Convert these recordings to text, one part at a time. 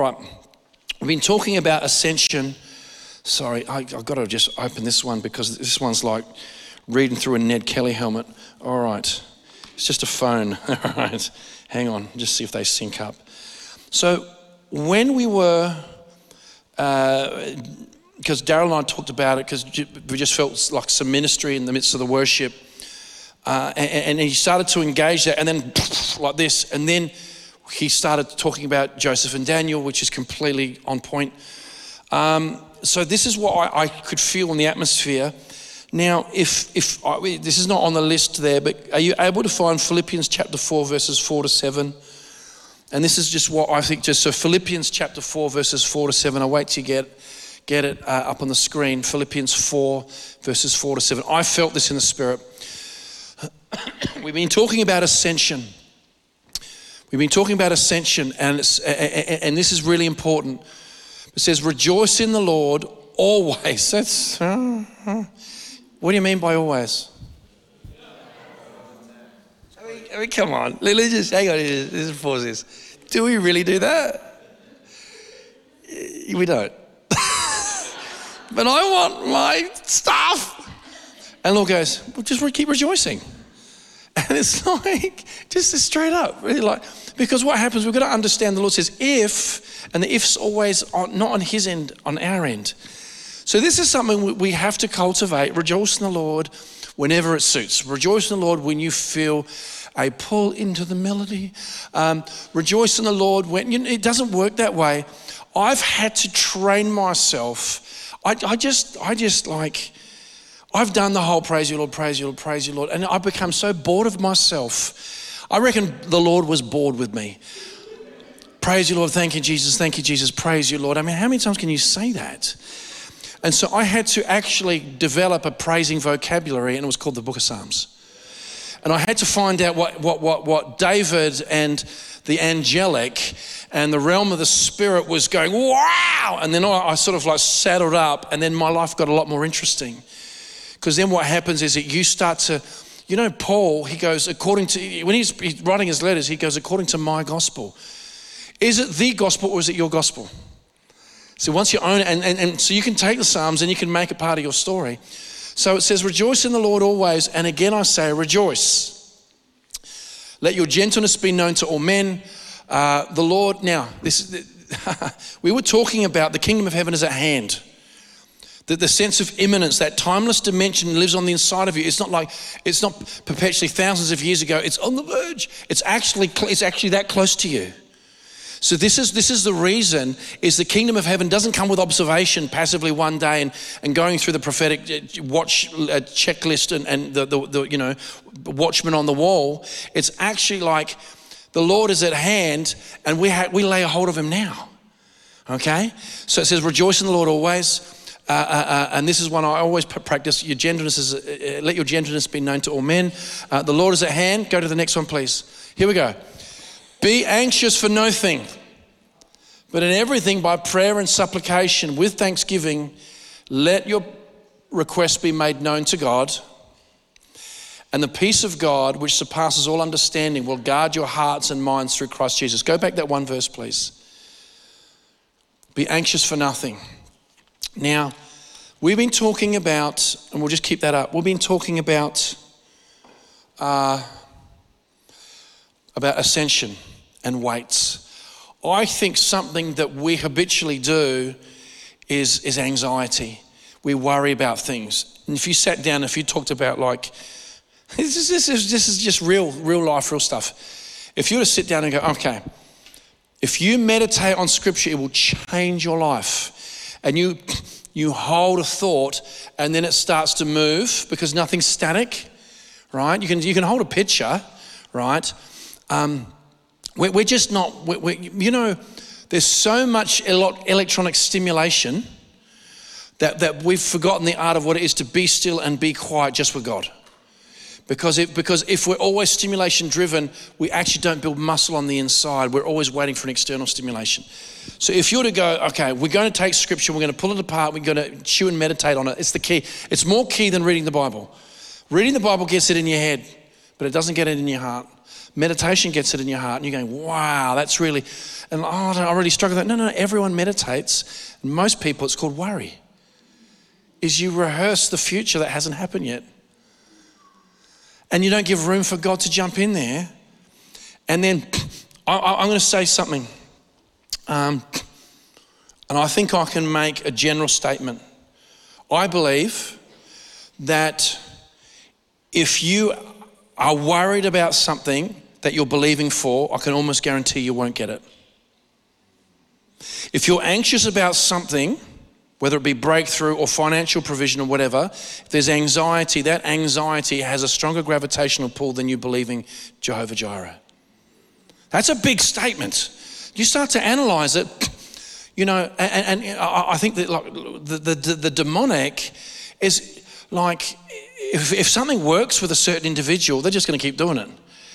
All right, we've been talking about ascension. Sorry, I've got to just open this one because this one's like reading through a Ned Kelly helmet. All right, it's just a phone. All right, hang on, just see if they sync up. So when we were, because Daryl and I talked about it, because we just felt like some ministry in the midst of the worship, and he started to engage that, and then like this, and then he started talking about Joseph and Daniel, which is completely on point. So this is what I could feel in the atmosphere. Now, if this is not on the list there, but are you able to find Philippians chapter 4, verses 4 to 7? And this is just what I think just, so Philippians chapter 4, verses 4 to 7. I'll wait till you get it up on the screen. Philippians 4, verses 4 to 7. I felt this in the spirit. We've been talking about ascension. And this is really important. It says, rejoice in the Lord always. That's, what do you mean by always? I mean come on, let's just, hang on, let's pause this. Do we really do that? We don't. But I want my stuff. And the Lord goes, well, just keep rejoicing. And it's like, just straight up, really like, because what happens, we've got to understand the Lord says if, and the if's always on, not on his end, on our end. So this is something we have to cultivate. Rejoice in the Lord whenever it suits. Rejoice in the Lord when you feel a pull into the melody. Rejoice in the Lord when, it doesn't work that way. I've had to train myself. I just I've done the whole praise you Lord, praise you Lord, praise you Lord. And I've become so bored of myself. I reckon the Lord was bored with me. Praise you Lord, thank you Jesus, praise you Lord. I mean, how many times can you say that? And so I had to actually develop a praising vocabulary, and it was called the Book of Psalms. And I had to find out what David and the angelic and the realm of the spirit was going, wow! And then I sort of like saddled up, and then my life got a lot more interesting. Because then what happens is that you start to, you know, Paul, he goes, according to, when he's writing his letters, he goes, according to my gospel. Is it the gospel or is it your gospel? So once you own it, and so you can take the Psalms and you can make it part of your story. So it says, rejoice in the Lord always. And again, I say, rejoice. Let your gentleness be known to all men. The Lord, now, this is, we were talking about the kingdom of heaven is at hand. That the sense of imminence, that timeless dimension lives on the inside of you. It's not perpetually thousands of years ago. It's on the verge. It's actually that close to you. So this is the reason is the kingdom of heaven doesn't come with observation passively one day and going through the prophetic watch checklist and the you know, watchman on the wall. It's actually like the Lord is at hand and we lay a hold of him now. Okay? So it says rejoice in the Lord always. And this is one I always practice. Your gentleness is, let your gentleness be known to all men. The Lord is at hand. Go to the next one, please. Here we go. Be anxious for nothing, but in everything by prayer and supplication with thanksgiving, let your requests be made known to God. And the peace of God, which surpasses all understanding, will guard your hearts and minds through Christ Jesus. Go back that one verse, please. Be anxious for nothing. Now, we've been talking about, and we'll just keep that up, we've been talking about ascension and weights. I think something that we habitually do is anxiety. We worry about things. And if you sat down, if you talked about like, this is just real life, real stuff. If you were to sit down and go, okay, if you meditate on scripture, it will change your life. And you hold a thought and then it starts to move because nothing's static, right? You can hold a picture, right? We're just not, you know, there's so much electronic stimulation that we've forgotten the art of what it is to be still and be quiet just with God. Because if we're always stimulation driven, we actually don't build muscle on the inside. We're always waiting for an external stimulation. So if you're to go, okay, we're going to take scripture, we're going to pull it apart, we're going to chew and meditate on it. It's the key. It's more key than reading the Bible. Reading the Bible gets it in your head, but it doesn't get it in your heart. Meditation gets it in your heart, and you're going, wow, that's really, and oh, I really struggle with that. No, everyone meditates. And most people, it's called worry, is you rehearse the future that hasn't happened yet. And you don't give room for God to jump in there. And then I'm going to say something. And I think I can make a general statement. I believe that if you are worried about something that you're believing for, I can almost guarantee you won't get it. If you're anxious about something, whether it be breakthrough or financial provision or whatever, if there's anxiety, that anxiety has a stronger gravitational pull than you believing Jehovah Jireh. That's a big statement. You start to analyze it, you know, and I think that like the demonic is like, if something works with a certain individual, they're just going to keep doing it.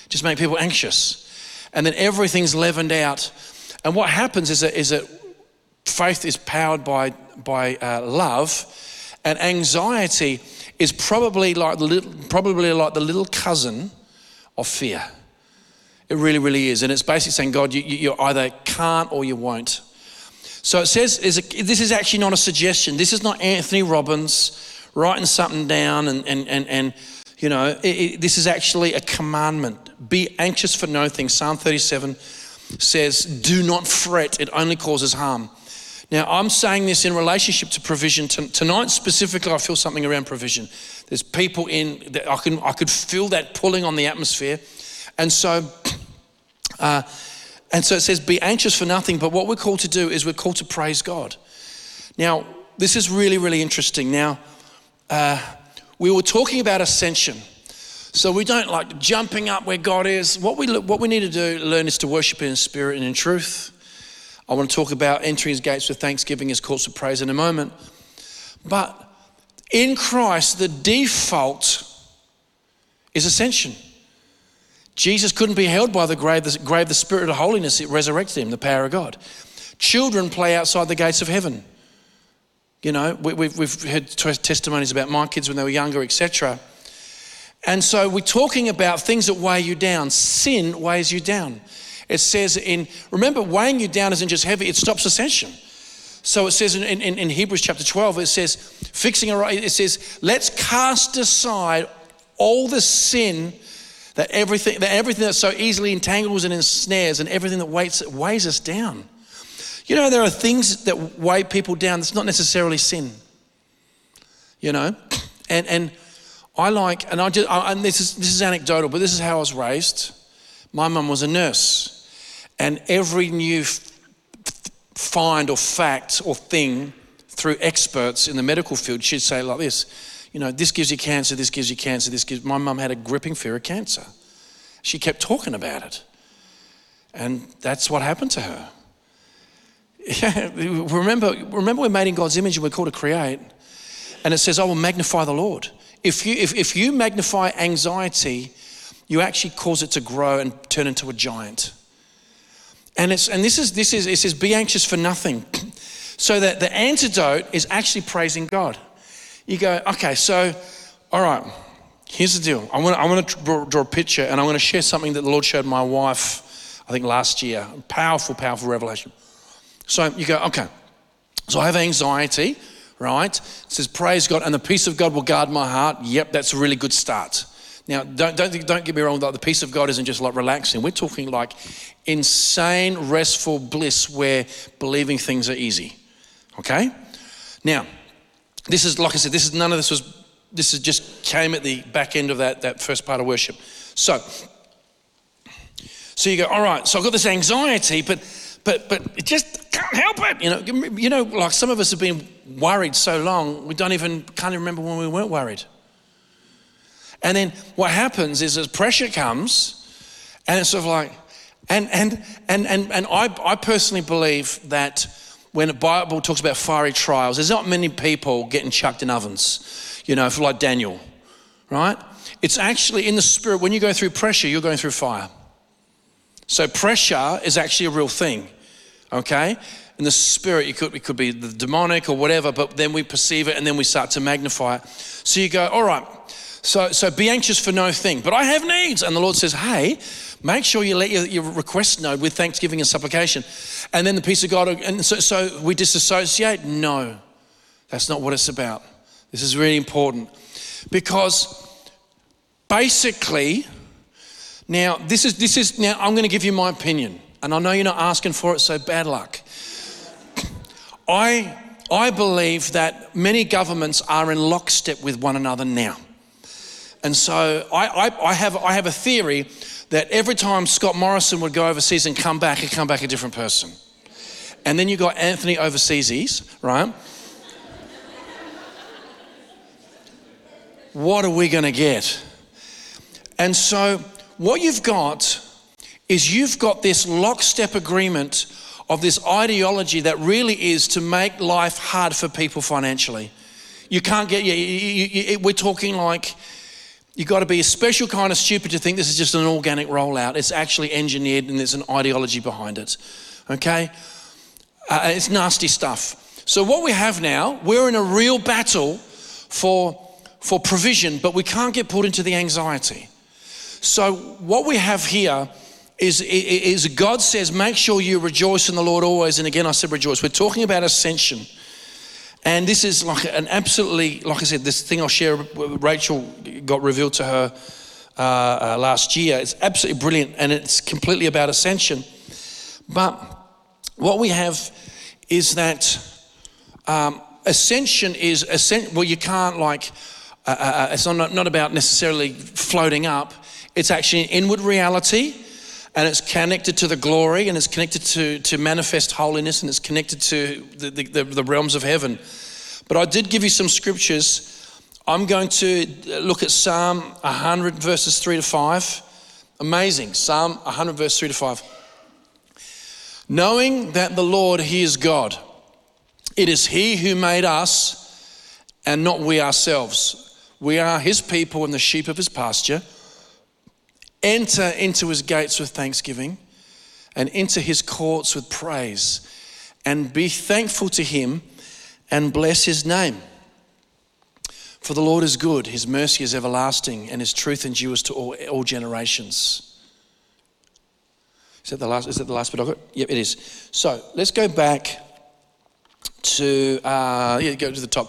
Just make people anxious. And then everything's leavened out. And what happens is that faith is powered by love, and anxiety is probably like the little cousin of fear. It really, really is. And it's basically saying, God, you either can't or you won't. So it says, this is actually not a suggestion. This is not Anthony Robbins writing something down and you know, this is actually a commandment. Be anxious for no thing. Psalm 37 says, do not fret. It only causes harm. Now, I'm saying this in relationship to provision. Tonight specifically, I feel something around provision. There's people in, that I could feel that pulling on the atmosphere. And so it says, be anxious for nothing, but what we're called to do is we're called to praise God. Now, this is really, really interesting. Now, we were talking about ascension. So we don't like jumping up where God is. What we need to do, learn is to worship in spirit and in truth. I want to talk about entering his gates with thanksgiving, his courts with praise in a moment. But in Christ, the default is ascension. Jesus couldn't be held by the grave. The grave, the spirit of holiness, it resurrected him, the power of God. Children play outside the gates of heaven. You know, we've heard testimonies about my kids when they were younger, etc. And so we're talking about things that weigh you down. Sin weighs you down. It says remember, weighing you down isn't just heavy, it stops ascension. So it says in Hebrews chapter 12, it says, let's cast aside all the sin that everything that so easily entangles and ensnares, and everything that weighs us down. You know, there are things that weigh people down that's not necessarily sin. You know, and this is anecdotal, but this is how I was raised. My mum was a nurse, and every new find or fact or thing through experts in the medical field, she'd say like this. You know, this gives you cancer, this gives you cancer, my mum had a gripping fear of cancer. She kept talking about it. And that's what happened to her. Yeah, remember we're made in God's image and we're called to create. And it says, I will magnify the Lord. If you magnify anxiety, you actually cause it to grow and turn into a giant. It says, be anxious for nothing. So that the antidote is actually praising God. You go, okay, so, all right, here's the deal. I want to draw a picture, and I want to share something that the Lord showed my wife, I think last year. Powerful, powerful revelation. So you go, okay, so I have anxiety, right? It says, praise God, and the peace of God will guard my heart. Yep, that's a really good start. Now, don't get me wrong, like, the peace of God isn't just like relaxing. We're talking like insane, restful bliss where believing things are easy, okay? Now, this is, like I said, this just came at the back end of that first part of worship. So you go, all right, so I've got this anxiety, but it just can't help it. You know, like some of us have been worried so long, we can't even remember when we weren't worried. And then what happens is as pressure comes, and it's sort of like, and I personally believe that when the Bible talks about fiery trials, there's not many people getting chucked in ovens, you know, like Daniel, right? It's actually in the spirit, when you go through pressure, you're going through fire. So pressure is actually a real thing. okay? In the spirit, it could be the demonic or whatever, but then we perceive it and then we start to magnify it. So you go, all right, so be anxious for no thing, but I have needs. And the Lord says, hey, make sure you let your request know with thanksgiving and supplication. And then the peace of God, and so we disassociate? No, that's not what it's about. This is really important because basically, now this is now I'm gonna give you my opinion. And I know you're not asking for it, so bad luck. I believe that many governments are in lockstep with one another now. And so I have a theory that every time Scott Morrison would go overseas and come back, he'd come back a different person. And then you got Anthony overseas, right? What are we gonna get? And so what you've got is you've got this lockstep agreement of this ideology that really is to make life hard for people financially. You can't get, we're talking like, you gotta be a special kind of stupid to think this is just an organic rollout. It's actually engineered and there's an ideology behind it, okay? It's nasty stuff. So what we have now, we're in a real battle for provision, but we can't get pulled into the anxiety. So what we have here is God says, make sure you rejoice in the Lord always. And again, I said rejoice. We're talking about ascension. And this is like an absolutely, like I said, this thing I'll share, Rachel got revealed to her last year. It's absolutely brilliant and it's completely about ascension. But what we have is that ascension is, well, you can't like, it's not about necessarily floating up. It's actually an inward reality. And it's connected to the glory and it's connected to manifest holiness and it's connected to the realms of heaven. But I did give you some scriptures. I'm going to look at Psalm 100 verses 3-5. Amazing, Psalm 100 verse 3-5. Knowing that the Lord, he is God. It is he who made us and not we ourselves. We are his people and the sheep of his pasture. Enter into his gates with thanksgiving and into his courts with praise and be thankful to him and bless his name. For the Lord is good, his mercy is everlasting and his truth endures to all generations. Is that the last bit I got? Yep, it is. So let's go back to, go to the top.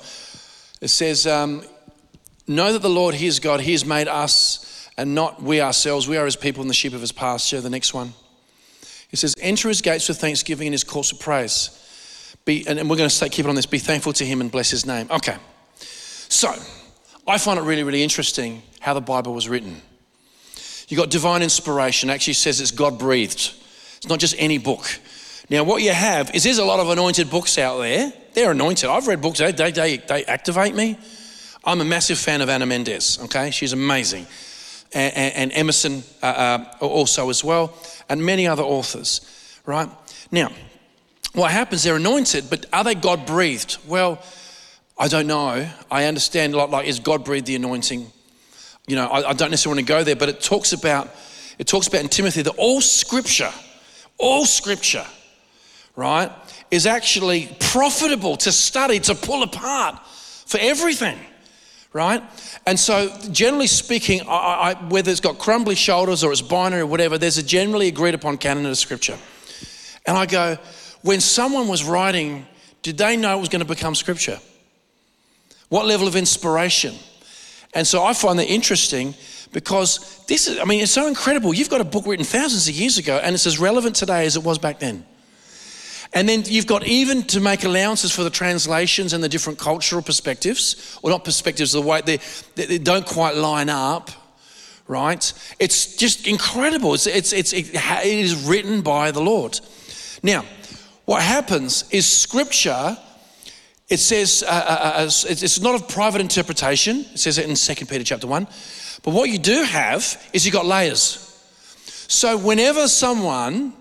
It says, know that the Lord, he is God, he has made us and not we ourselves, we are his people and the sheep of his pasture. The next one, it says, enter his gates with thanksgiving and his courts with praise. And we're gonna keep it on this, be thankful to him and bless his name. Okay, so I find it really, really interesting how the Bible was written. You got divine inspiration, it actually says it's God-breathed. It's not just any book. Now what you have is there's a lot of anointed books out there. They're anointed, I've read books, they activate me. I'm a massive fan of Anna Mendez, okay? She's amazing. And Emerson also as well, and many other authors, right? Now, what happens, they're anointed, but are they God-breathed? Well, I don't know. I understand a lot like, is God-breathed the anointing? You know, I don't necessarily want to go there, but it talks about in Timothy that all scripture, right, is actually profitable to study, to pull apart for everything. Right? And so generally speaking, I, whether it's got crumbly shoulders or it's binary or whatever, there's a generally agreed upon canon of scripture. And I go, when someone was writing, did they know it was going to become scripture? What level of inspiration? And so I find that interesting because this is, I mean, it's so incredible. You've got a book written thousands of years ago and it's as relevant today as it was back then. And then you've got even to make allowances for the translations and the different cultural perspectives, or not perspectives, the way they don't quite line up, right? It's just incredible. It is written by the Lord. Now, what happens is Scripture, it says, it's not of private interpretation. It says it in 2 Peter chapter 1. But what you do have is you've got layers. So whenever someone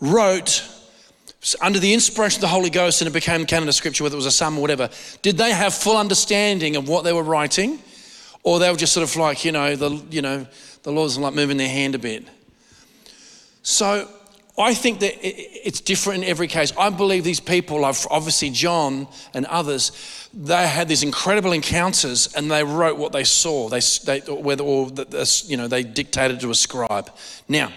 wrote under the inspiration of the Holy Ghost and it became canon of scripture, whether it was a psalm or whatever, did they have full understanding of what they were writing? Or they were just sort of like, the Lord's like moving their hand a bit. So I think that it's different in every case. I believe these people, obviously John and others, they had these incredible encounters and they wrote what they saw. They dictated to a scribe. Now,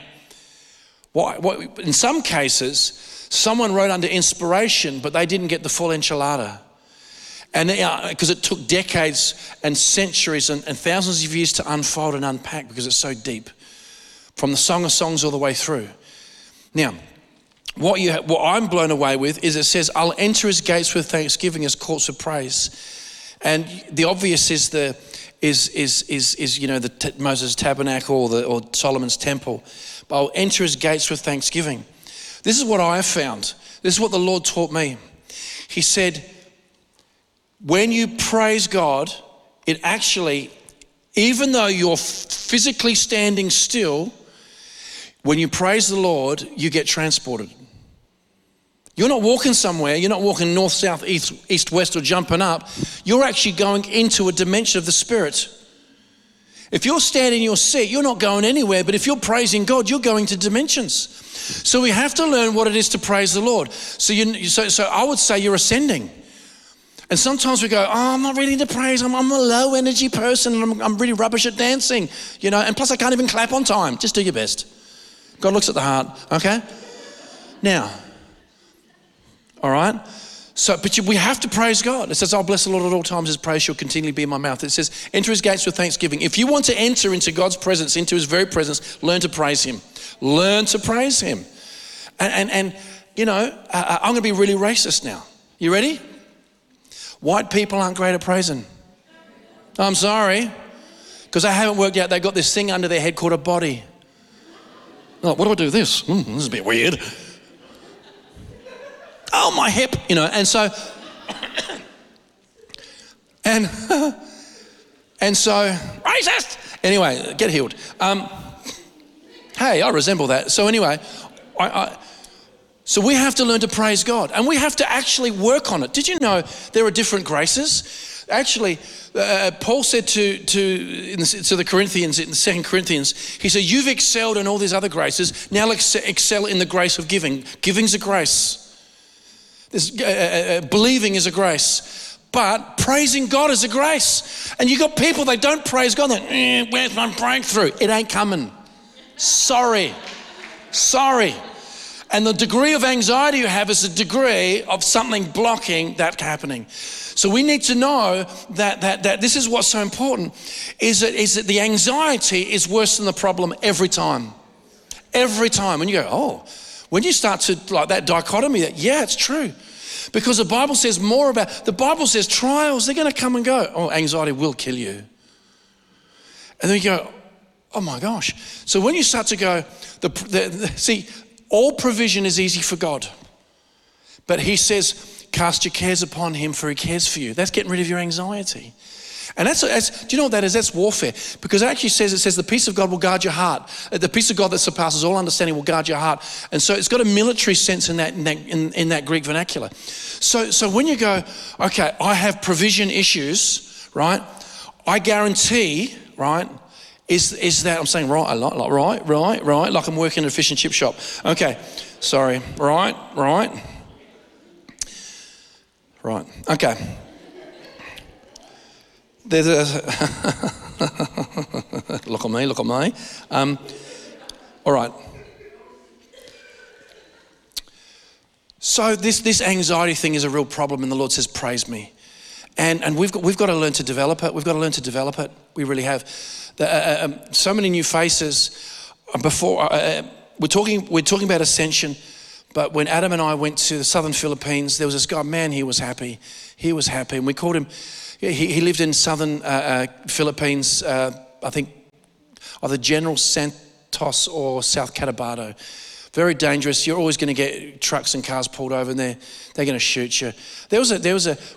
what, in some cases, someone wrote under inspiration, but they didn't get the full enchilada. And because it took decades and centuries and thousands of years to unfold and unpack because it's so deep, from the Song of Songs all the way through. Now, what I'm blown away with is it says, I'll enter his gates with thanksgiving, his courts with praise. And the obvious is the Moses' tabernacle or Solomon's temple. But I'll enter his gates with thanksgiving. This is what I have found. This is what the Lord taught me. He said, when you praise God, it actually, even though you're physically standing still, when you praise the Lord, you get transported. You're not walking somewhere. You're not walking north, south, east, west, or jumping up. You're actually going into a dimension of the Spirit. If you're standing in your seat, you're not going anywhere, but if you're praising God, you're going to dimensions. So we have to learn what it is to praise the Lord. So I would say you're ascending. And sometimes we go, oh, I'm not really into praise. I'm a low energy person. And I'm really rubbish at dancing, and plus I can't even clap on time. Just do your best. God looks at the heart, okay? Now, all right? So, we have to praise God. It says, I'll bless the Lord at all times. His praise shall continually be in my mouth. It says, enter his gates with thanksgiving. If you want to enter into God's presence, into his very presence, learn to praise him. Learn to praise him. And I'm gonna be really racist now. You ready? White people aren't great at praising. I'm sorry, because they haven't worked out. They've got this thing under their head called a body. Oh, what do I do this? This is a bit weird. Oh, my hip, and so, racist. Anyway, get healed. Hey, I resemble that. So anyway, so we have to learn to praise God and we have to actually work on it. Did you know there are different graces? Actually, Paul said to the Corinthians, in 2 Corinthians, he said, you've excelled in all these other graces, now excel in the grace of giving. Giving's a grace. Believing is a grace, but praising God is a grace. And you got people, they don't praise God, they're like, where's my breakthrough? It ain't coming. Sorry. And the degree of anxiety you have is a degree of something blocking that happening. So we need to know that this is what's so important, is that the anxiety is worse than the problem every time. Every time. And you go, oh, when you start to, like that dichotomy, it's true. Because the Bible says trials, they're gonna come and go. Oh, anxiety will kill you. And then you go, oh my gosh. So when you start to go, all provision is easy for God. But he says, cast your cares upon him for he cares for you. That's getting rid of your anxiety. And that's do you know what that is? That's warfare. Because it says the peace of God will guard your heart. The peace of God that surpasses all understanding will guard your heart. And so it's got a military sense in that Greek vernacular. So when you go, okay, I have provision issues, right? I guarantee, right? Is that, I'm saying right a lot, like right, like I'm working at a fish and chip shop. Okay, sorry, right, okay. There's a, look at me. All right. So this anxiety thing is a real problem and the Lord says, praise me. And we've got to learn to develop it. We really have. So many new faces. We're talking about ascension, but when Adam and I went to the southern Philippines, there was this guy, man, he was happy. And we called him, he lived in southern Philippines, I think either General Santos or South Cotabato. Very dangerous. You're always going to get trucks and cars pulled over and they're going to shoot you.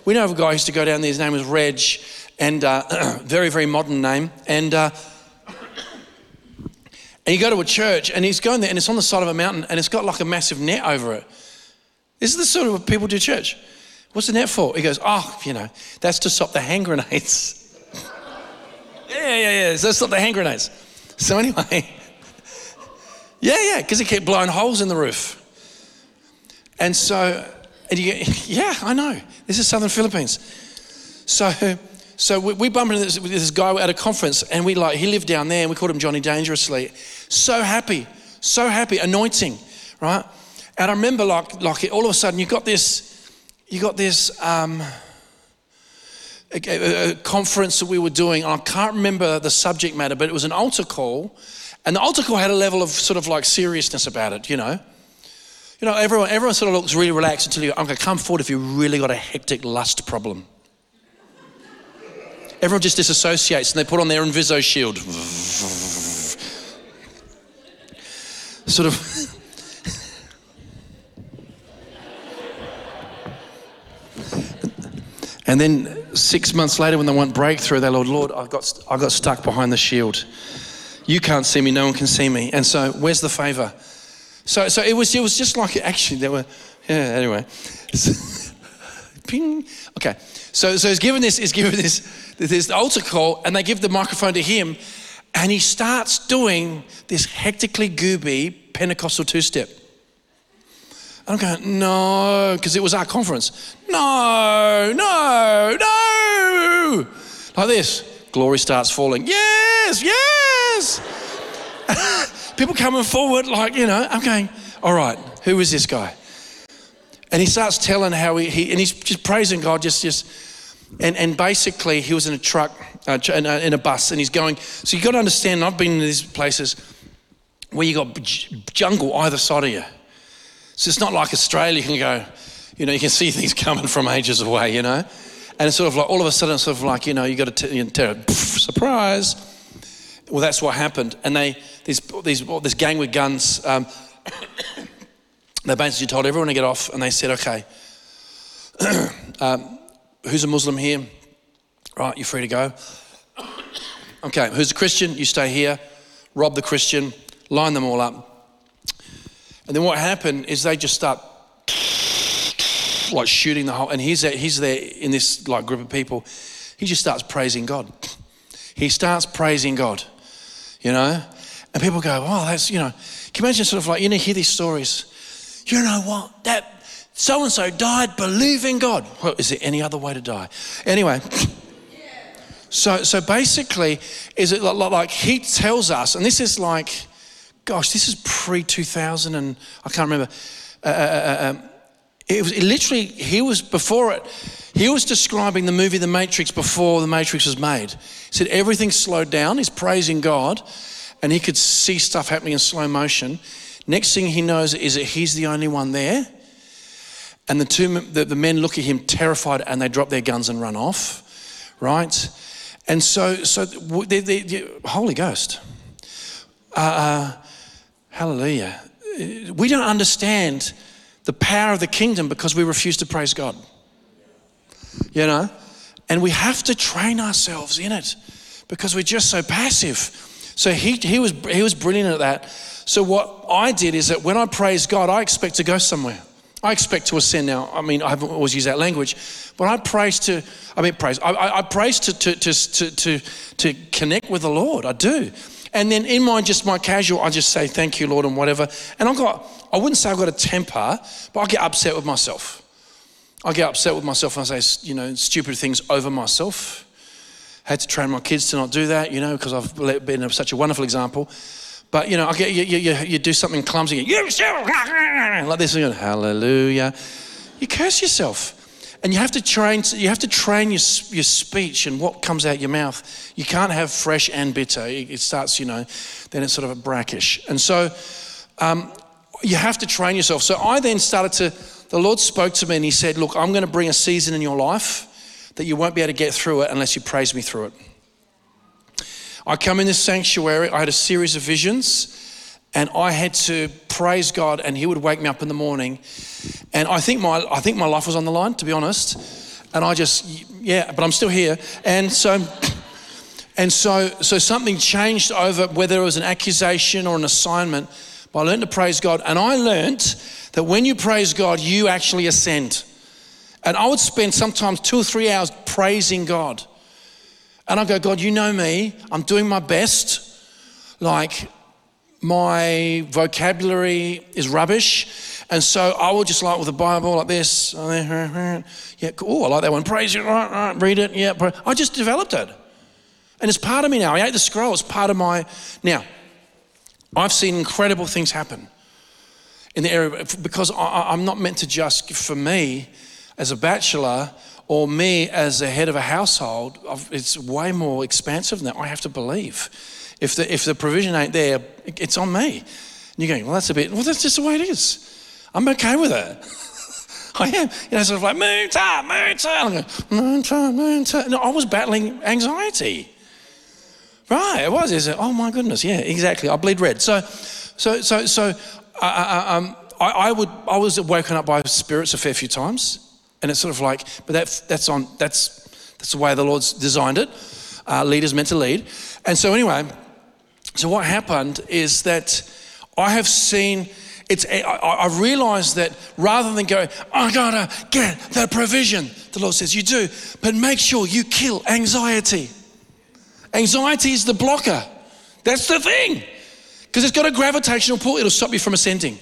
We know of a guy who used to go down there, his name was Reg, and very, very modern name. And you go to a church and he's going there and it's on the side of a mountain and it's got like a massive net over it. This is the sort of what people do church. What's the net for? He goes, that's to stop the hand grenades. yeah, so stop the hand grenades. So anyway, Yeah, because it kept blowing holes in the roof. And so, and you get, yeah, I know. This is Southern Philippines. So we bumped into this guy at a conference, and he lived down there, and we called him Johnny Dangerously. So happy, anointing, right? And I remember like all of a sudden you got this a conference that we were doing, and I can't remember the subject matter, but it was an altar call, and the altar call had a level of sort of like seriousness about it, you know? You know, everyone sort of looks really relaxed until you go, okay, come forward if you really got a hectic lust problem. Everyone just disassociates and they put on their Inviso shield. Sort of. And then 6 months later when they want breakthrough, they Lord, I got stuck behind the shield. You can't see me, no one can see me. And so where's the favor? So it was just like, actually there were, yeah, anyway. Ping. Okay. So he's given this altar call, and they give the microphone to him, and he starts doing this hectically gooby Pentecostal two-step. And I'm going, no, because it was our conference. No. Like this. Glory starts falling. Yes. People coming forward like, you know, I'm going, all right, who is this guy? And he starts telling how he he's just praising God, and basically he was in a truck, in a bus, and he's going, so you got to understand, I've been in these places where you got jungle either side of you. So it's not like Australia, you can go, you know, you can see things coming from ages away, you know? And it's sort of like, all of a sudden, it's sort of like, you know, you got to tell, surprise. Well, that's what happened. And this gang with guns, they basically told everyone to get off, and they said, okay, who's a Muslim here? Right, you're free to go. Okay, who's a Christian? You stay here. Rob the Christian, line them all up. And then what happened is they just start like shooting the whole, and he's there in this like group of people. He just starts praising God. You know? And people go, oh, that's, you know, can you imagine sort of like, you know, hear these stories. You know what? That so-and-so died believing God. Well, is there any other way to die? Anyway, yeah. So basically, is it like he tells us, and this is like, gosh, this is pre-2000 and I can't remember. He was describing the movie The Matrix before The Matrix was made. He said everything slowed down, he's praising God, and he could see stuff happening in slow motion. Next thing he knows is that he's the only one there, and the men look at him terrified, and they drop their guns and run off, right? And so the Holy Ghost, hallelujah. We don't understand the power of the kingdom because we refuse to praise God, you know? And we have to train ourselves in it because we're just so passive. So he was brilliant at that. So what I did is that when I praise God, I expect to go somewhere. I expect to ascend. Now, I mean, I haven't always used that language, but I praise to connect with the Lord. I do. And then in my casual, I just say, thank you, Lord, and whatever. And I wouldn't say I've got a temper, but I get upset with myself. And I say, you know, stupid things over myself. Had to train my kids to not do that, you know, because I've been such a wonderful example. But, you know, I get, you do something clumsy, like this, and hallelujah. You curse yourself. And you have to train your speech and what comes out your mouth. You can't have fresh and bitter. It starts, you know, then it's sort of a brackish. And so you have to train yourself. So I then the Lord spoke to me and he said, look, I'm going to bring a season in your life that you won't be able to get through it unless you praise me through it. I come in this sanctuary, I had a series of visions, and I had to praise God, and he would wake me up in the morning. And I think my life was on the line, to be honest. And I just, yeah, but I'm still here. And so something changed over whether it was an accusation or an assignment, but I learned to praise God. And I learned that when you praise God, you actually ascend. And I would spend sometimes 2 or 3 hours praising God. And I go, God, you know me, I'm doing my best. Like, my vocabulary is rubbish. And so I will just like with the Bible like this. Yeah, cool, I like that one. Praise it, right, read it. Yeah, I just developed it. And it's part of me now. I ate the scroll. It's part of my... Now, I've seen incredible things happen in the area because I'm not meant to just, for me as a bachelor or me as the head of a household, it's way more expansive than that. I have to believe. If the provision ain't there, it's on me. And you're going, well, that's a bit... Well, that's just the way it is. I'm okay with it. I am. You know, sort of like, Moonta. No, I was battling anxiety. Right, it was. It's like, oh my goodness, yeah, exactly. I bleed red. I was woken up by spirits a fair few times, and it's sort of like, but that's the way the Lord's designed it. Leaders meant to lead, and so anyway, so what happened is that I have seen. I realised that rather than going, I gotta get that provision, the Lord says, you do, but make sure you kill anxiety. Anxiety is the blocker. That's the thing. Because it's got a gravitational pull. It'll stop you from ascending.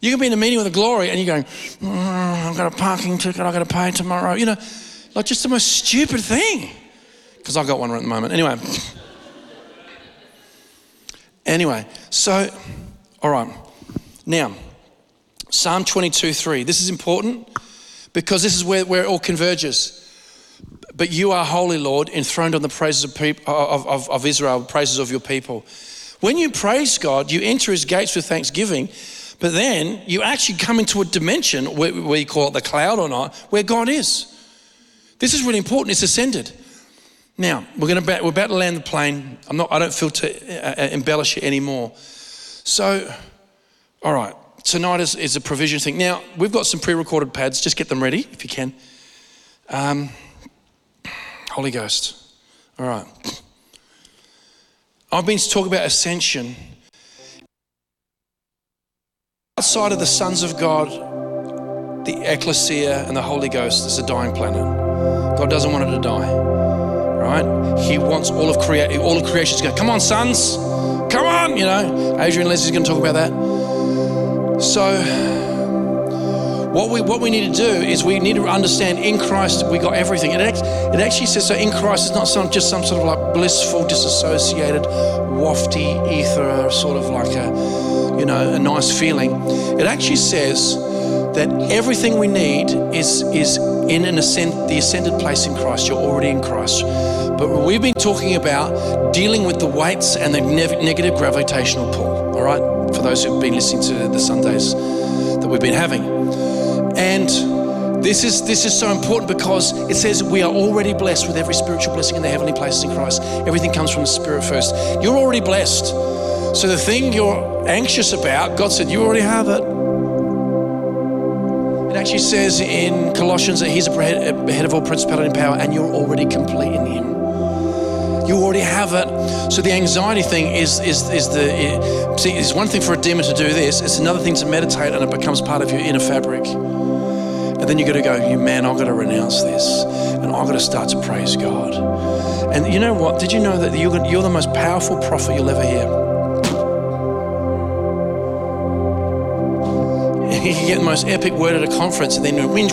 You can be in a meeting with a glory and you're going, I've got a parking ticket, I've got to pay tomorrow. You know, like just the most stupid thing. Because I've got one right at the moment. Anyway, so, all right. Now, Psalm 22:3. This is important because this is where it all converges. But you are holy, Lord, enthroned on the praises of Israel, the praises of your people. When you praise God, you enter his gates with thanksgiving, but then you actually come into a dimension, where you call it the cloud or not, where God is. This is really important. It's ascended. Now, we're about to land the plane. I don't feel to embellish it anymore. So... All right, tonight is a provision thing. Now, we've got some pre-recorded pads. Just get them ready if you can. Holy Ghost. All right. I've been talking about ascension. Outside of the sons of God, the ecclesia and the Holy Ghost, there's a dying planet. God doesn't want it to die, right? He wants all of creation to go, come on, sons, come on, you know. Adrian Leslie's going to talk about that. So what we need to do is we need to understand in Christ we got everything. It actually says so in Christ it's not just some sort of like blissful, disassociated, wafty, ether, sort of like a nice feeling. It actually says that everything we need is in the ascended place in Christ. You're already in Christ. But we've been talking about dealing with the weights and the negative gravitational pull, all right? For those who've been listening to the Sundays that we've been having. And this is so important because it says we are already blessed with every spiritual blessing in the heavenly places in Christ. Everything comes from the Spirit first. You're already blessed. So the thing you're anxious about, God said, you already have it. It actually says in Colossians that he's the head of all principality and power, and you're already complete in him. You already have it. So the anxiety thing is one thing for a demon to do this. It's another thing to meditate, and it becomes part of your inner fabric. And then you got to go, man, I've got to renounce this, and I've got to start to praise God. And you know what? Did you know that you're the most powerful prophet you'll ever hear? You get the most epic word at a conference, and then you whinge,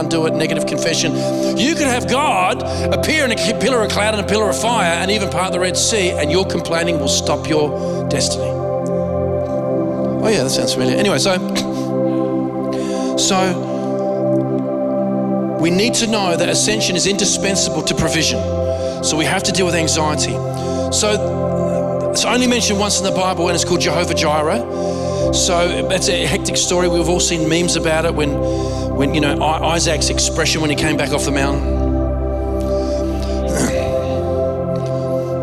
undo it, negative confession. You could have God appear in a pillar of cloud and a pillar of fire and even part of the Red Sea, and your complaining will stop your destiny. Oh yeah, that sounds familiar. Anyway, so we need to know that ascension is indispensable to provision. So we have to deal with anxiety. So it's only mentioned once in the Bible, and it's called Jehovah Jireh. So that's a hectic story. We've all seen memes about it when you know Isaac's expression when he came back off the mountain.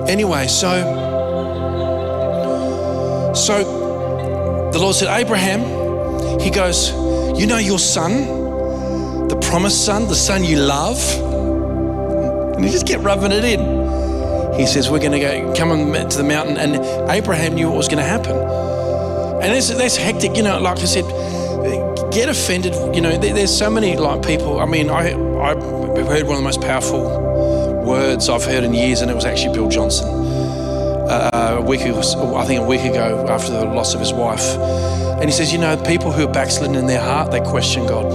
Anyway, so the Lord said, Abraham, he goes, you know your son, the promised son, the son you love, and he just kept rubbing it in. He says, we're going to go come to the mountain, and Abraham knew what was going to happen. And that's hectic, you know. Like I said, get offended, you know, there's so many like people. I mean, I heard one of the most powerful words I've heard in years, and it was actually Bill Johnson. a week ago after the loss of his wife. And he says, you know, people who are backslidden in their heart, they question God.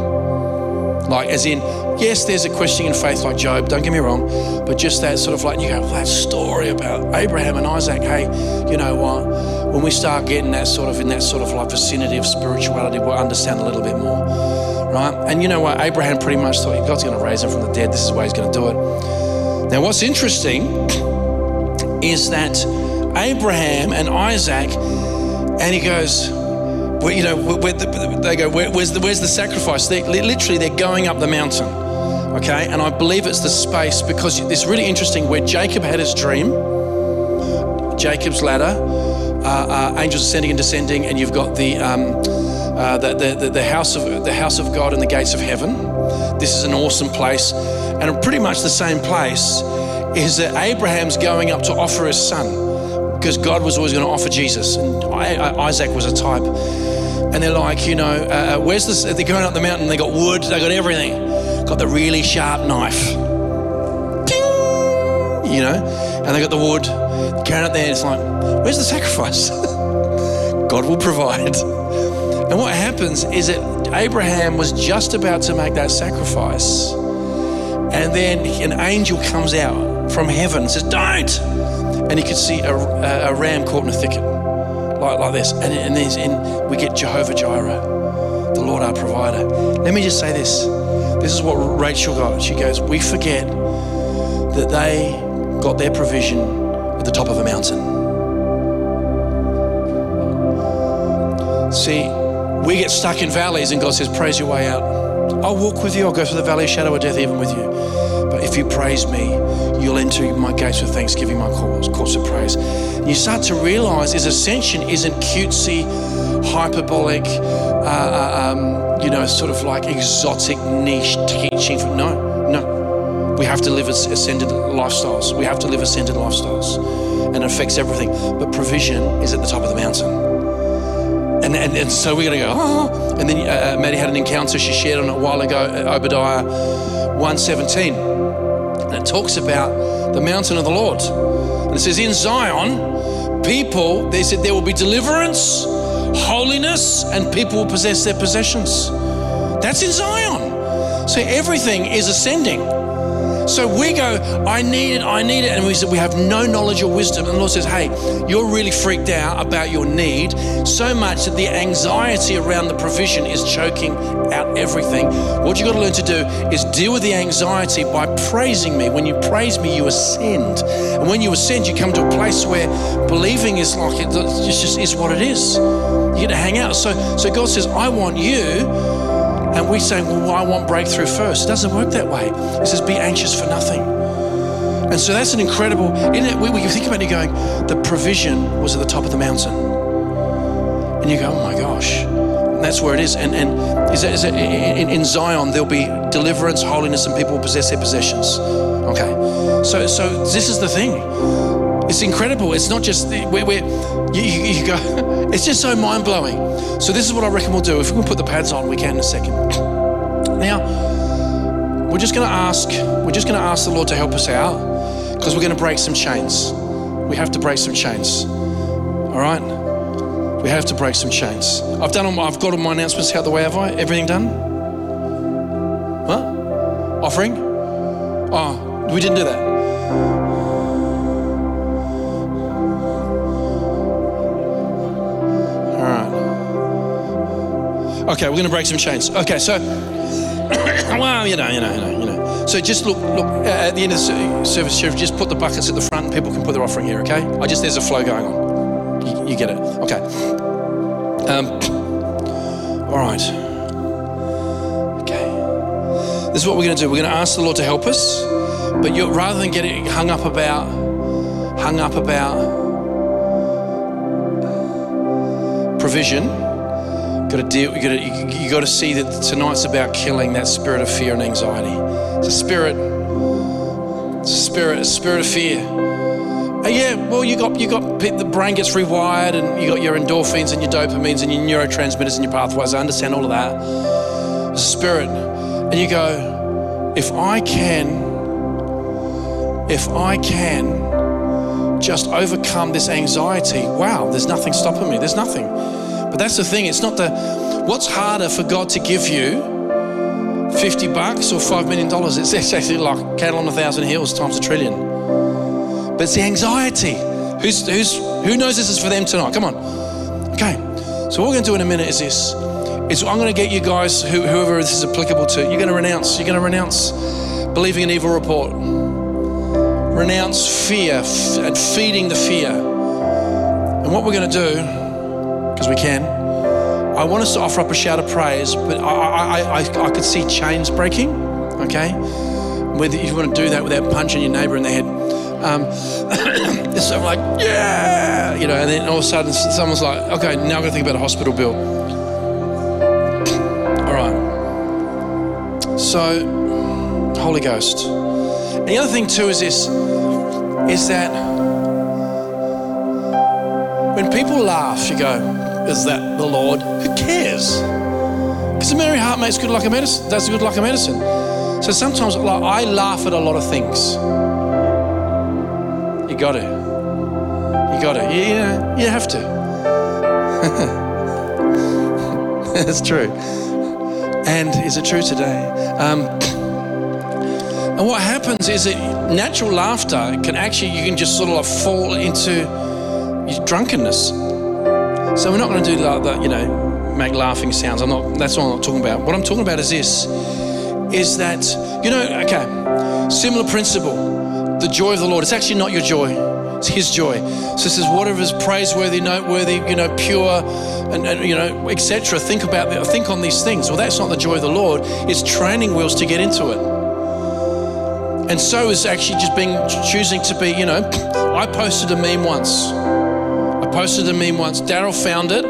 Like, as in, yes, there's a questioning in faith like Job, don't get me wrong, but just that sort of like, you go, well, that story about Abraham and Isaac, hey, you know what? When we start getting that sort of, in that sort of like vicinity of spirituality, we'll understand a little bit more, right? And you know what? Abraham pretty much thought God's going to raise him from the dead. This is the way he's going to do it. Now, what's interesting is that Abraham and Isaac, and he goes, well, you know, they go, where's the sacrifice? Literally, they're going up the mountain, okay? And I believe it's the space, because it's really interesting where Jacob had his dream, Jacob's ladder, angels ascending and descending, and you've got the house of God and the gates of heaven. This is an awesome place, and pretty much the same place is that Abraham's going up to offer his son, because God was always going to offer Jesus, and Isaac was a type. And they're like, you know, where's this? They're going up the mountain. They got wood. They got everything. Got the really sharp knife, ding, you know. And they got the wood. They're carrying up there, and it's like, where's the sacrifice? God will provide. And what happens is that Abraham was just about to make that sacrifice, and then an angel comes out from heaven and says, "Don't." And he could see a ram caught in a thicket, like this. And we get Jehovah Jireh, the Lord our provider. Let me just say this. This is what Rachel got. She goes, we forget that they got their provision at the top of a mountain. See, we get stuck in valleys and God says, praise your way out. I'll walk with you. I'll go through the valley of shadow of death even with you. But if you praise me, you'll enter my gates with thanksgiving, my courts of praise. And you start to realize his ascension isn't cutesy, hyperbolic, you know, sort of like exotic niche teaching. No. We have to live ascended lifestyles. We have to live ascended lifestyles. And it affects everything. But provision is at the top of the mountain. And so we're going to go, oh. And then Maddie had an encounter, she shared on it a while ago, Obadiah 1:17. And it talks about the mountain of the Lord. And it says, in Zion, people, they said there will be deliverance, holiness, and people will possess their possessions. That's in Zion. So everything is ascending. So we go, I need it. And we said, we have no knowledge or wisdom. And the Lord says, hey, you're really freaked out about your need so much that the anxiety around the provision is choking out everything. What you got to learn to do is deal with the anxiety by praising me. When you praise me, you ascend. And when you ascend, you come to a place where believing is like, it's just is what it is. You get to hang out. So God says, I want you. And we say, well, I want breakthrough first. It doesn't work that way. It says, be anxious for nothing. And so that's an incredible, isn't it? We think about it going, the provision was at the top of the mountain. And you go, oh my gosh. And that's where it is. And is that in Zion, there'll be deliverance, holiness, and people will possess their possessions. Okay. So this is the thing. It's incredible. It's not just you go, it's just so mind-blowing. So this is what I reckon we'll do. If we can put the pads on, we can in a second. Now, we're just going to ask the Lord to help us out, because we're going to break some chains. We have to break some chains. All right? We have to break some chains. I've got all my announcements out of the way, have I? Everything done? What? Offering? Oh, we didn't do that. Okay, we're going to break some chains. Okay, so, well, you know. So just look, at the end of the service, Sheriff, just put the buckets at the front and people can put their offering here, okay? There's a flow going on. You get it. Okay. All right. Okay. This is what we're going to do. We're going to ask the Lord to help us, but rather than getting hung up about provision, you got to see that tonight's about killing that spirit of fear and anxiety. It's a spirit of fear. Yeah, well, you got the brain gets rewired, and you got your endorphins and your dopamines and your neurotransmitters and your pathways. I understand all of that. It's a spirit, and you go, if I can just overcome this anxiety, wow, there's nothing stopping me, there's nothing. But that's the thing, it's not what's harder for God to give you, $50 or $5 million? It's actually like cattle on 1,000 hills times 1 trillion. But it's the anxiety. Who knows this is for them tonight? Come on. Okay, so what we're gonna do in a minute is this. I'm gonna get you guys, whoever this is applicable to, you're gonna renounce believing an evil report. Renounce fear and feeding the fear. And what we're going to do, because we can, I want us to offer up a shout of praise, but I could see chains breaking, okay? Whether you want to do that without punching your neighbour in the head. It's sort of like, yeah, you know, and then all of a sudden someone's like, okay, now I'm going to think about a hospital bill. All right. So, Holy Ghost. And the other thing too is this, is that when people laugh, you go, is that the Lord? Who cares? Because a merry heart makes good like a medicine, does good like a medicine. So sometimes like, I laugh at a lot of things. You got to, you have to. That's true. And is it true today? And what happens is that natural laughter can actually, you can just sort of like fall into your drunkenness. So we're not going to do like that, make laughing sounds. That's what I'm not talking about. What I'm talking about is this, is that, okay, similar principle, the joy of the Lord. It's actually not your joy, it's His joy. So this is whatever is praiseworthy, noteworthy, pure, and etc. Think on these things. Well, that's not the joy of the Lord. It's training wheels to get into it. And so is actually just choosing to be, I posted a meme once. Daryl found it.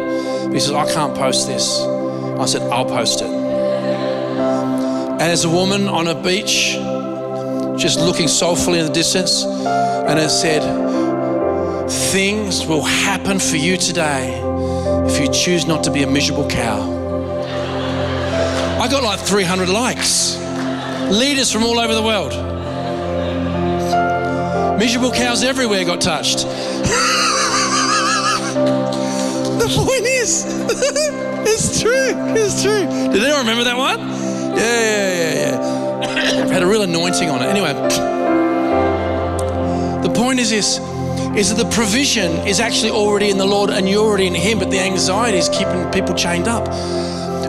He says, I can't post this. I said, I'll post it. And there's a woman on a beach, just looking soulfully in the distance. And it said, things will happen for you today if you choose not to be a miserable cow. I got like 300 likes. Leaders from all over the world. Miserable cows everywhere got touched. The point is, it's true. Did anyone remember that one? Yeah. Had a real anointing on it. Anyway, the point is this, is that the provision is actually already in the Lord and you're already in Him, but the anxiety is keeping people chained up.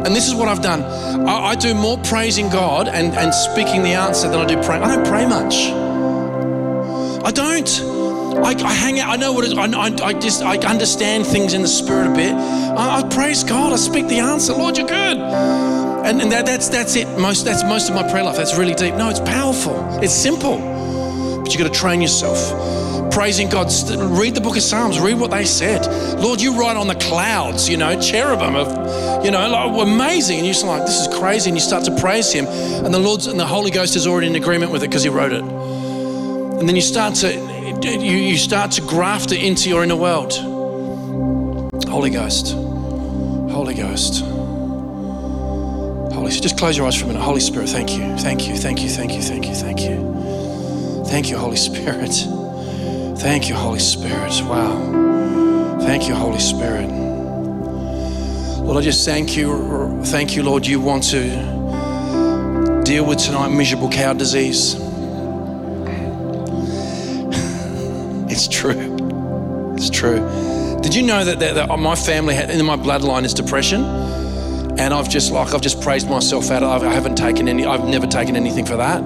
And this is what I've done. I do more praising God and speaking the answer than I do praying. I don't pray much. I don't. I hang out. I know what it is. I understand things in the spirit a bit. I praise God. I speak the answer. Lord, you're good. And that's it. That's most of my prayer life. That's really deep. No, it's powerful. It's simple. But you've got to train yourself. Praising God. Read the book of Psalms. Read what they said. Lord, you ride on the clouds, cherubim of, like amazing. And you're just like, this is crazy. And you start to praise Him. And the Holy Ghost is already in agreement with it because He wrote it. And then you start to graft it into your inner world. Holy Ghost. Holy, just close your eyes for a minute. Holy Spirit, thank you. Thank you, Holy Spirit. Thank you, Holy Spirit. Wow. Thank you, Holy Spirit. Lord, I just thank you. Thank you, Lord, you want to deal with tonight miserable cow disease. It's true. Did you know that my family had, in my bloodline is depression, and I've just praised myself out of it. I've never taken anything for that,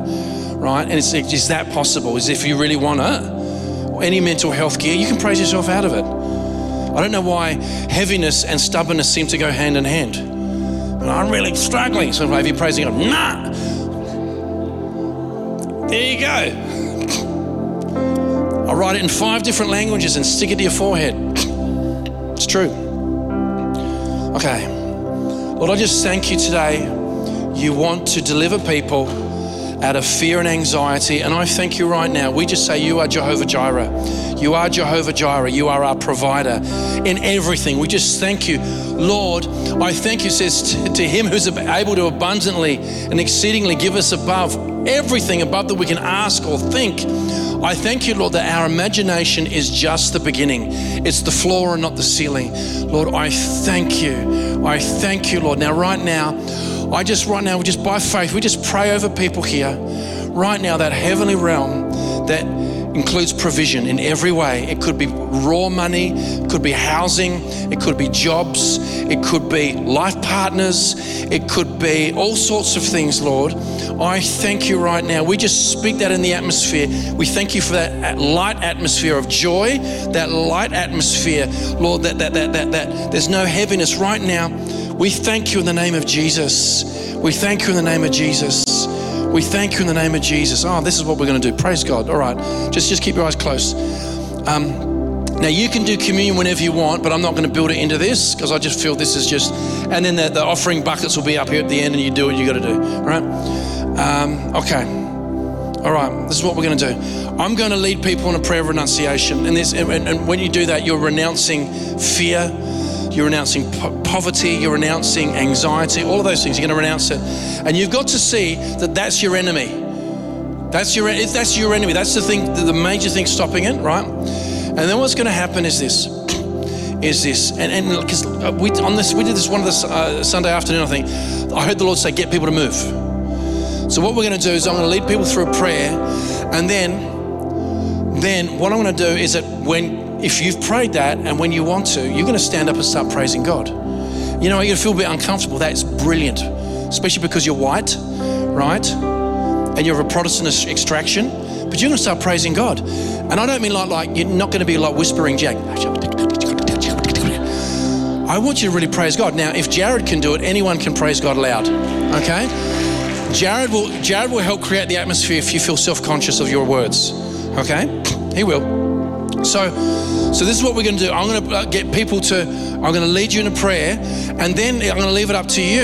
right? And it's is that possible? Is if you really want it, or any mental health gear, you can praise yourself out of it. I don't know why heaviness and stubbornness seem to go hand in hand. And I'm really struggling. So if you're praising God, nah. There you go. I write it in 5 different languages and stick it to your forehead. It's true. Okay. Lord, I just thank you today. You want to deliver people out of fear and anxiety. And I thank you right now. We just say you are Jehovah Jireh. You are Jehovah Jireh. You are our provider in everything. We just thank you. Lord, I thank you, says to Him who's able to abundantly and exceedingly give us above everything above that we can ask or think. I thank you, Lord, that our imagination is just the beginning. It's the floor and not the ceiling. Lord, I thank you. I thank you, Lord. Now, right now, by faith, we just pray over people here. Right now, that heavenly realm that includes provision in every way. It could be raw money, it could be housing, it could be jobs, it could be life partners, it could be all sorts of things, Lord. I thank you right now. We just speak that in the atmosphere. We thank you for that light atmosphere of joy, that light atmosphere, Lord, that there's no heaviness right now. We thank you in the name of Jesus. We thank you in the name of Jesus. We thank you in the name of Jesus. Oh, this is what we're going to do. Praise God. All right. Just keep your eyes closed. Now, you can do communion whenever you want, but I'm not going to build it into this because I just feel this is just... And then the offering buckets will be up here at the end and you do what you got to do. All right? Okay. All right. This is what we're going to do. I'm going to lead people in a prayer of renunciation. And when you do that, you're renouncing fear. You're renouncing poverty, you're renouncing anxiety, all of those things, you're going to renounce it. And you've got to see that that's your enemy. That's your enemy. That's the thing, the major thing stopping it, right? And then what's going to happen is this. And because we did this one of the Sunday afternoon, I think. I heard the Lord say, get people to move. So what we're going to do is I'm going to lead people through a prayer. And then what I'm going to do is that if you've prayed that and when you want to, you're going to stand up and start praising God. You know, you're going to feel a bit uncomfortable. That's brilliant, especially because you're white, right? And you're of a Protestant extraction, but you're going to start praising God. And I don't mean like you're not going to be like Whispering Jack. I want you to really praise God. Now, if Jared can do it, anyone can praise God loud, okay? Jared will help create the atmosphere if you feel self-conscious of your words, okay? He will. So this is what we're going to do. I'm going to get people I'm going to lead you in a prayer, and then I'm going to leave it up to you.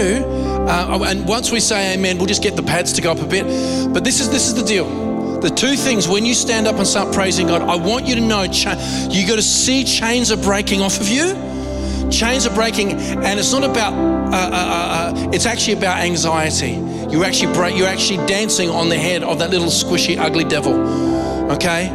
And once we say amen, we'll just get the pads to go up a bit. But this is the deal. The two things, when you stand up and start praising God, I want you to know, you got to see chains are breaking off of you. Chains are breaking, and it's not about, it's actually about anxiety. You're actually dancing on the head of that little squishy, ugly devil, okay?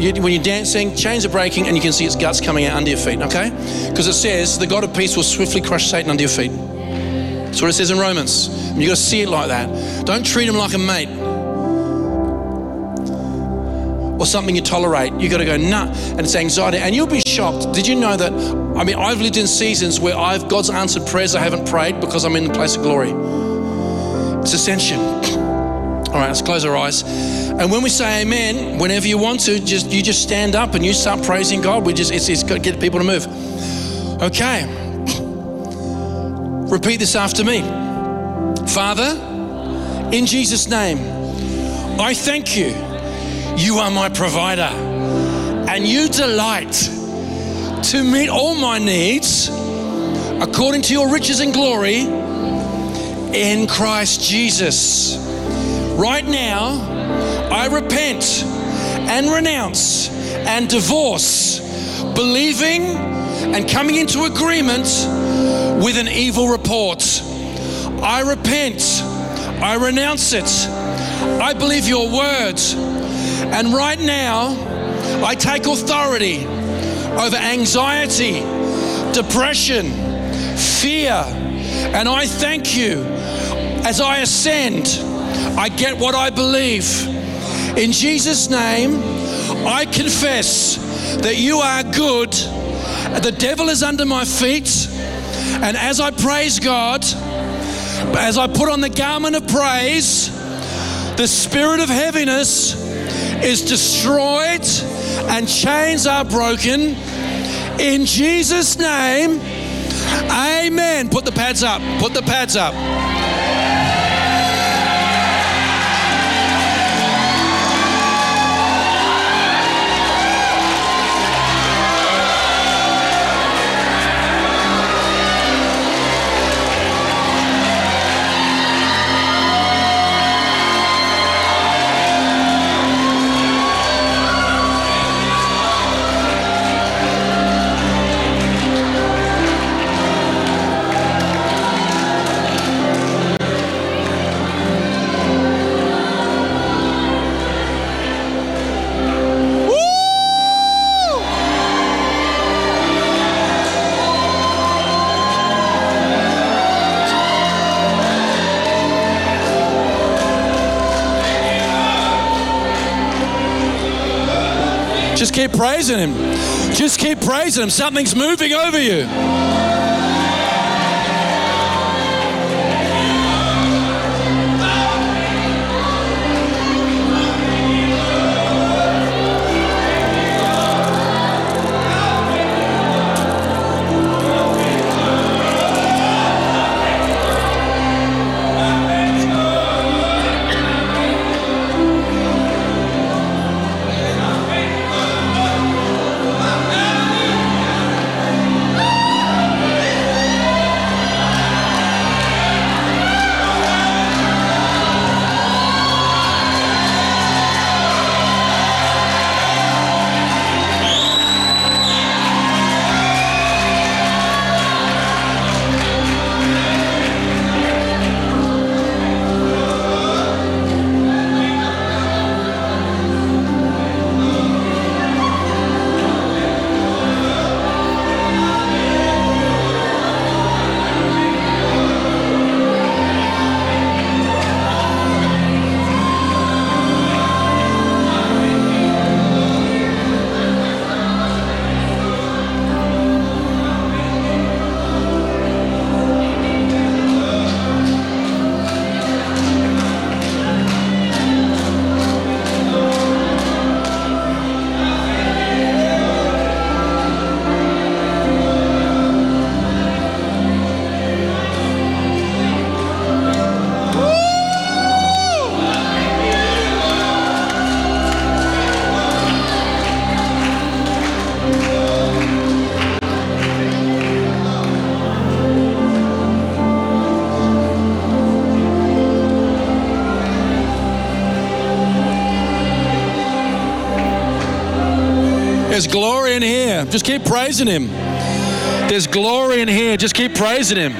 When you're dancing, chains are breaking and you can see its guts coming out under your feet, okay? Because it says, the God of peace will swiftly crush Satan under your feet. That's what it says in Romans. And you've got to see it like that. Don't treat him like a mate or something you tolerate. You've got to go, nah, and it's anxiety. And you'll be shocked. Did you know that, I've lived in seasons where God's answered prayers I haven't prayed because I'm in the place of glory. It's ascension. All right, let's close our eyes. And when we say amen, whenever you want to, you just stand up and you start praising God. It's got to get people to move. Okay. Repeat this after me. Father, in Jesus' name, I thank you. You are my provider and you delight to meet all my needs according to your riches and glory in Christ Jesus. Right now, I repent and renounce and divorce, believing and coming into agreement with an evil report. I repent, I renounce it, I believe your word, and right now, I take authority over anxiety, depression, fear, and I thank you as I ascend. I get what I believe. In Jesus' name, I confess that you are good, the devil is under my feet, and as I praise God, as I put on the garment of praise, the spirit of heaviness is destroyed and chains are broken. In Jesus' name, amen. Put the pads up, put the pads up. Just keep praising him. Just keep praising him. Something's moving over you. There's glory in here. Just keep praising him. There's glory in here. Just keep praising him.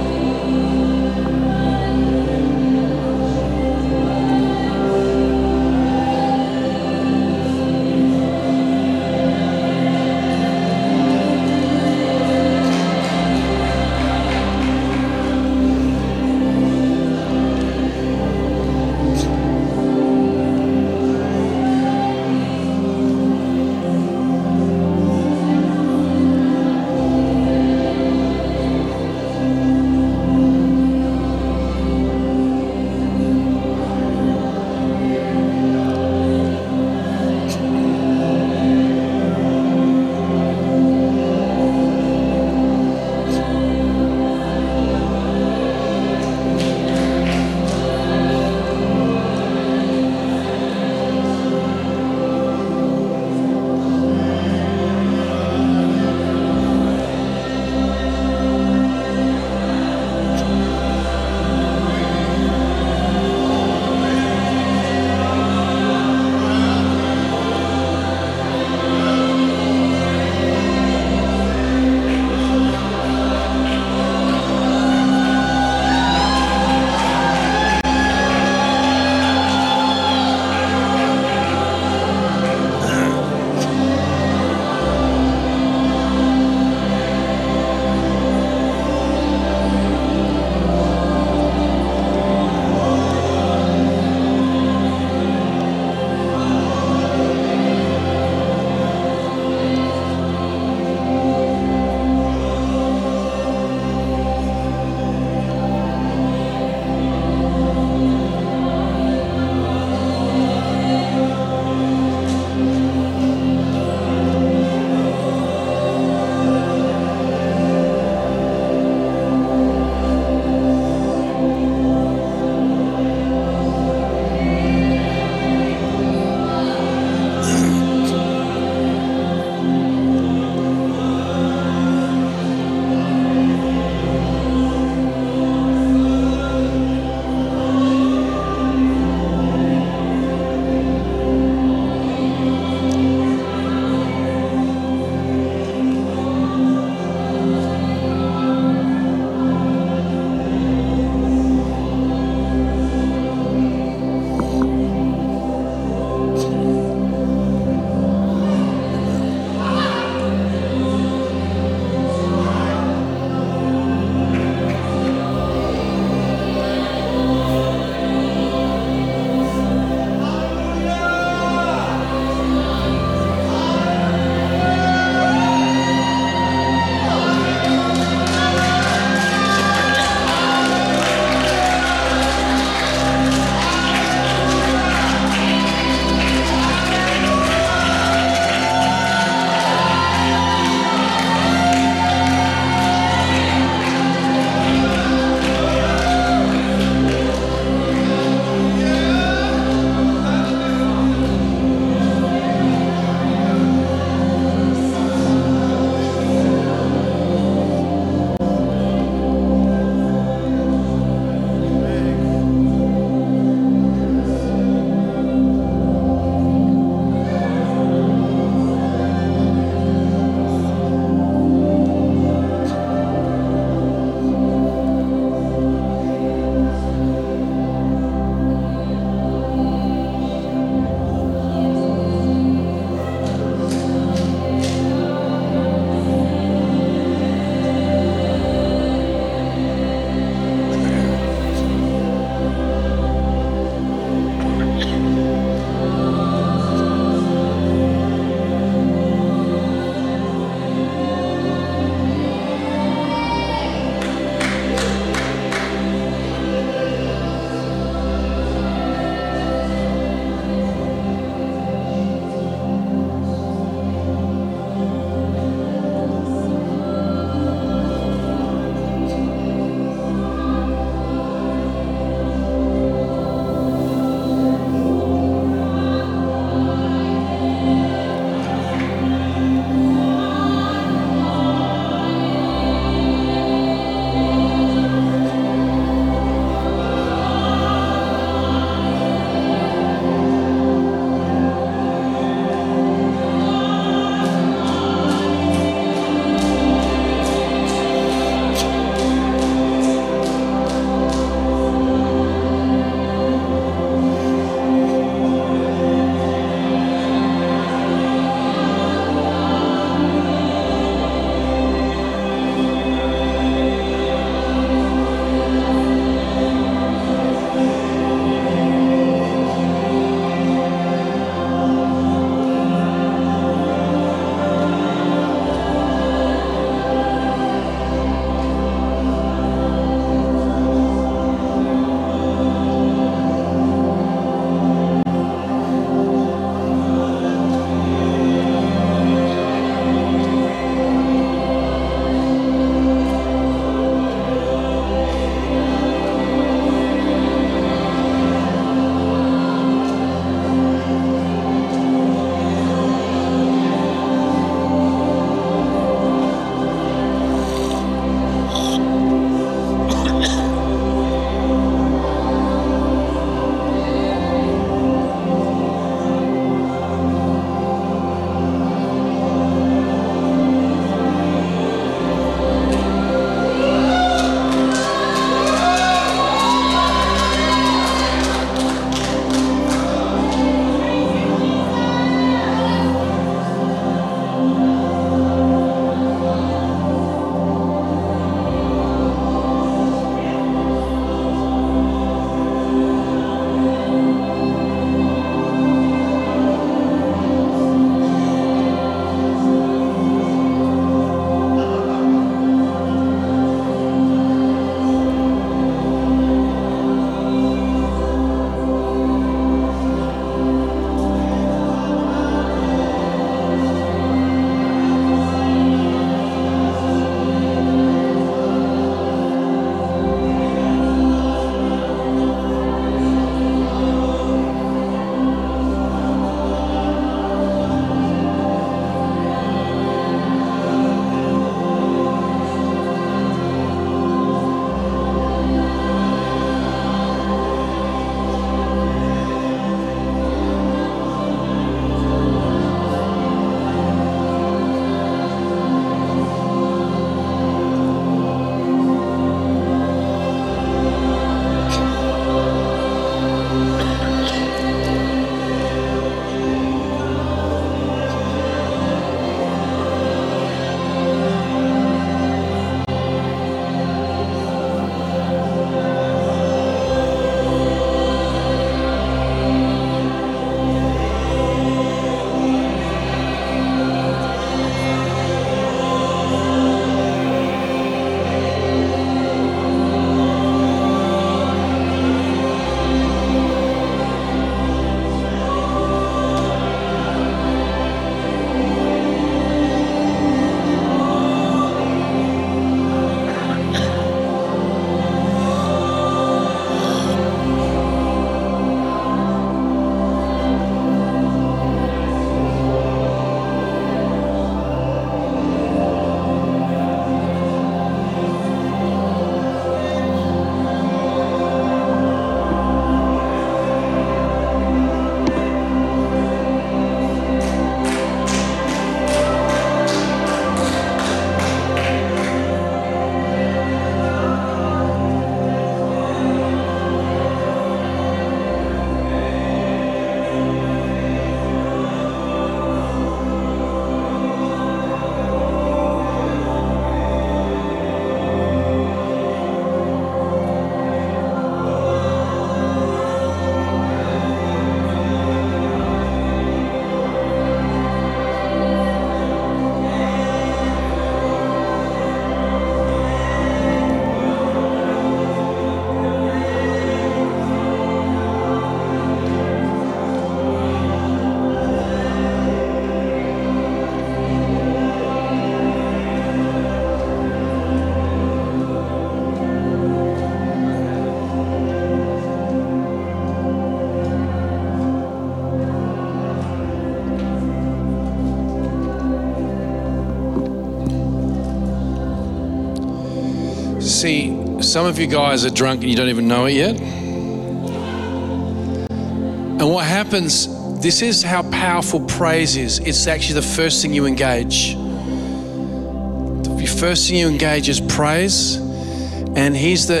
See, some of you guys are drunk and you don't even know it yet. And what happens, this is how powerful praise is. It's actually the first thing you engage. The first thing you engage is praise. And he's the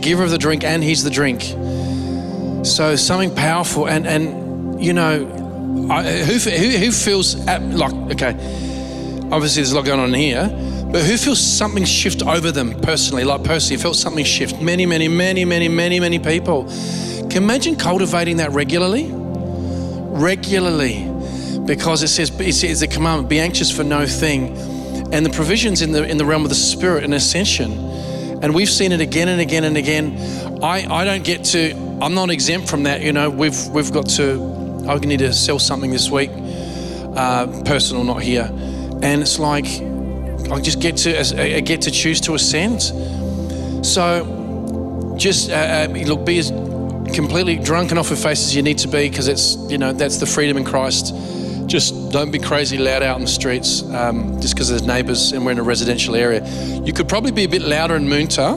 giver of the drink, and he's the drink. So something powerful. And you know, who feels like, okay, obviously there's a lot going on here, but who feels something shift over them personally? Like personally, felt something shift. Many people. Can you imagine cultivating that regularly? Because it says the commandment, be anxious for no thing. And the provisions in the realm of the spirit and ascension. And we've seen it again and again and again. I'm not exempt from that, you know. We've got to, I need to sell something this week, personal, not here. And it's like, I get to choose to ascend. So just look, be as completely drunk and off your face as you need to be, because it's, you know, that's the freedom in Christ. Just don't be crazy loud out in the streets, just because there's neighbours and we're in a residential area. You could probably be a bit louder in Moonta,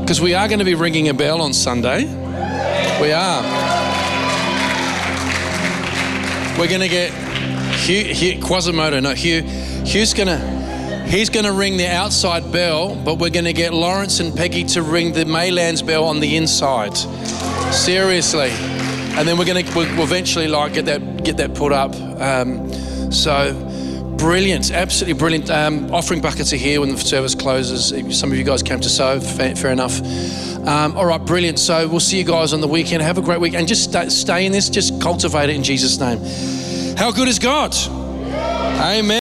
because we are going to be ringing a bell on Sunday. We are. We're going to get Hugh Quasimodo. No, Hugh's going to. He's going to ring the outside bell, but we're going to get Lawrence and Peggy to ring the Maylands bell on the inside. Seriously. And then we'll eventually like get that put up. So brilliant, absolutely brilliant. Offering buckets are here when the service closes. Some of you guys came to sow, fair enough. All right, brilliant. So we'll see you guys on the weekend. Have a great week, and just stay in this. Just cultivate it in Jesus' name. How good is God? Amen.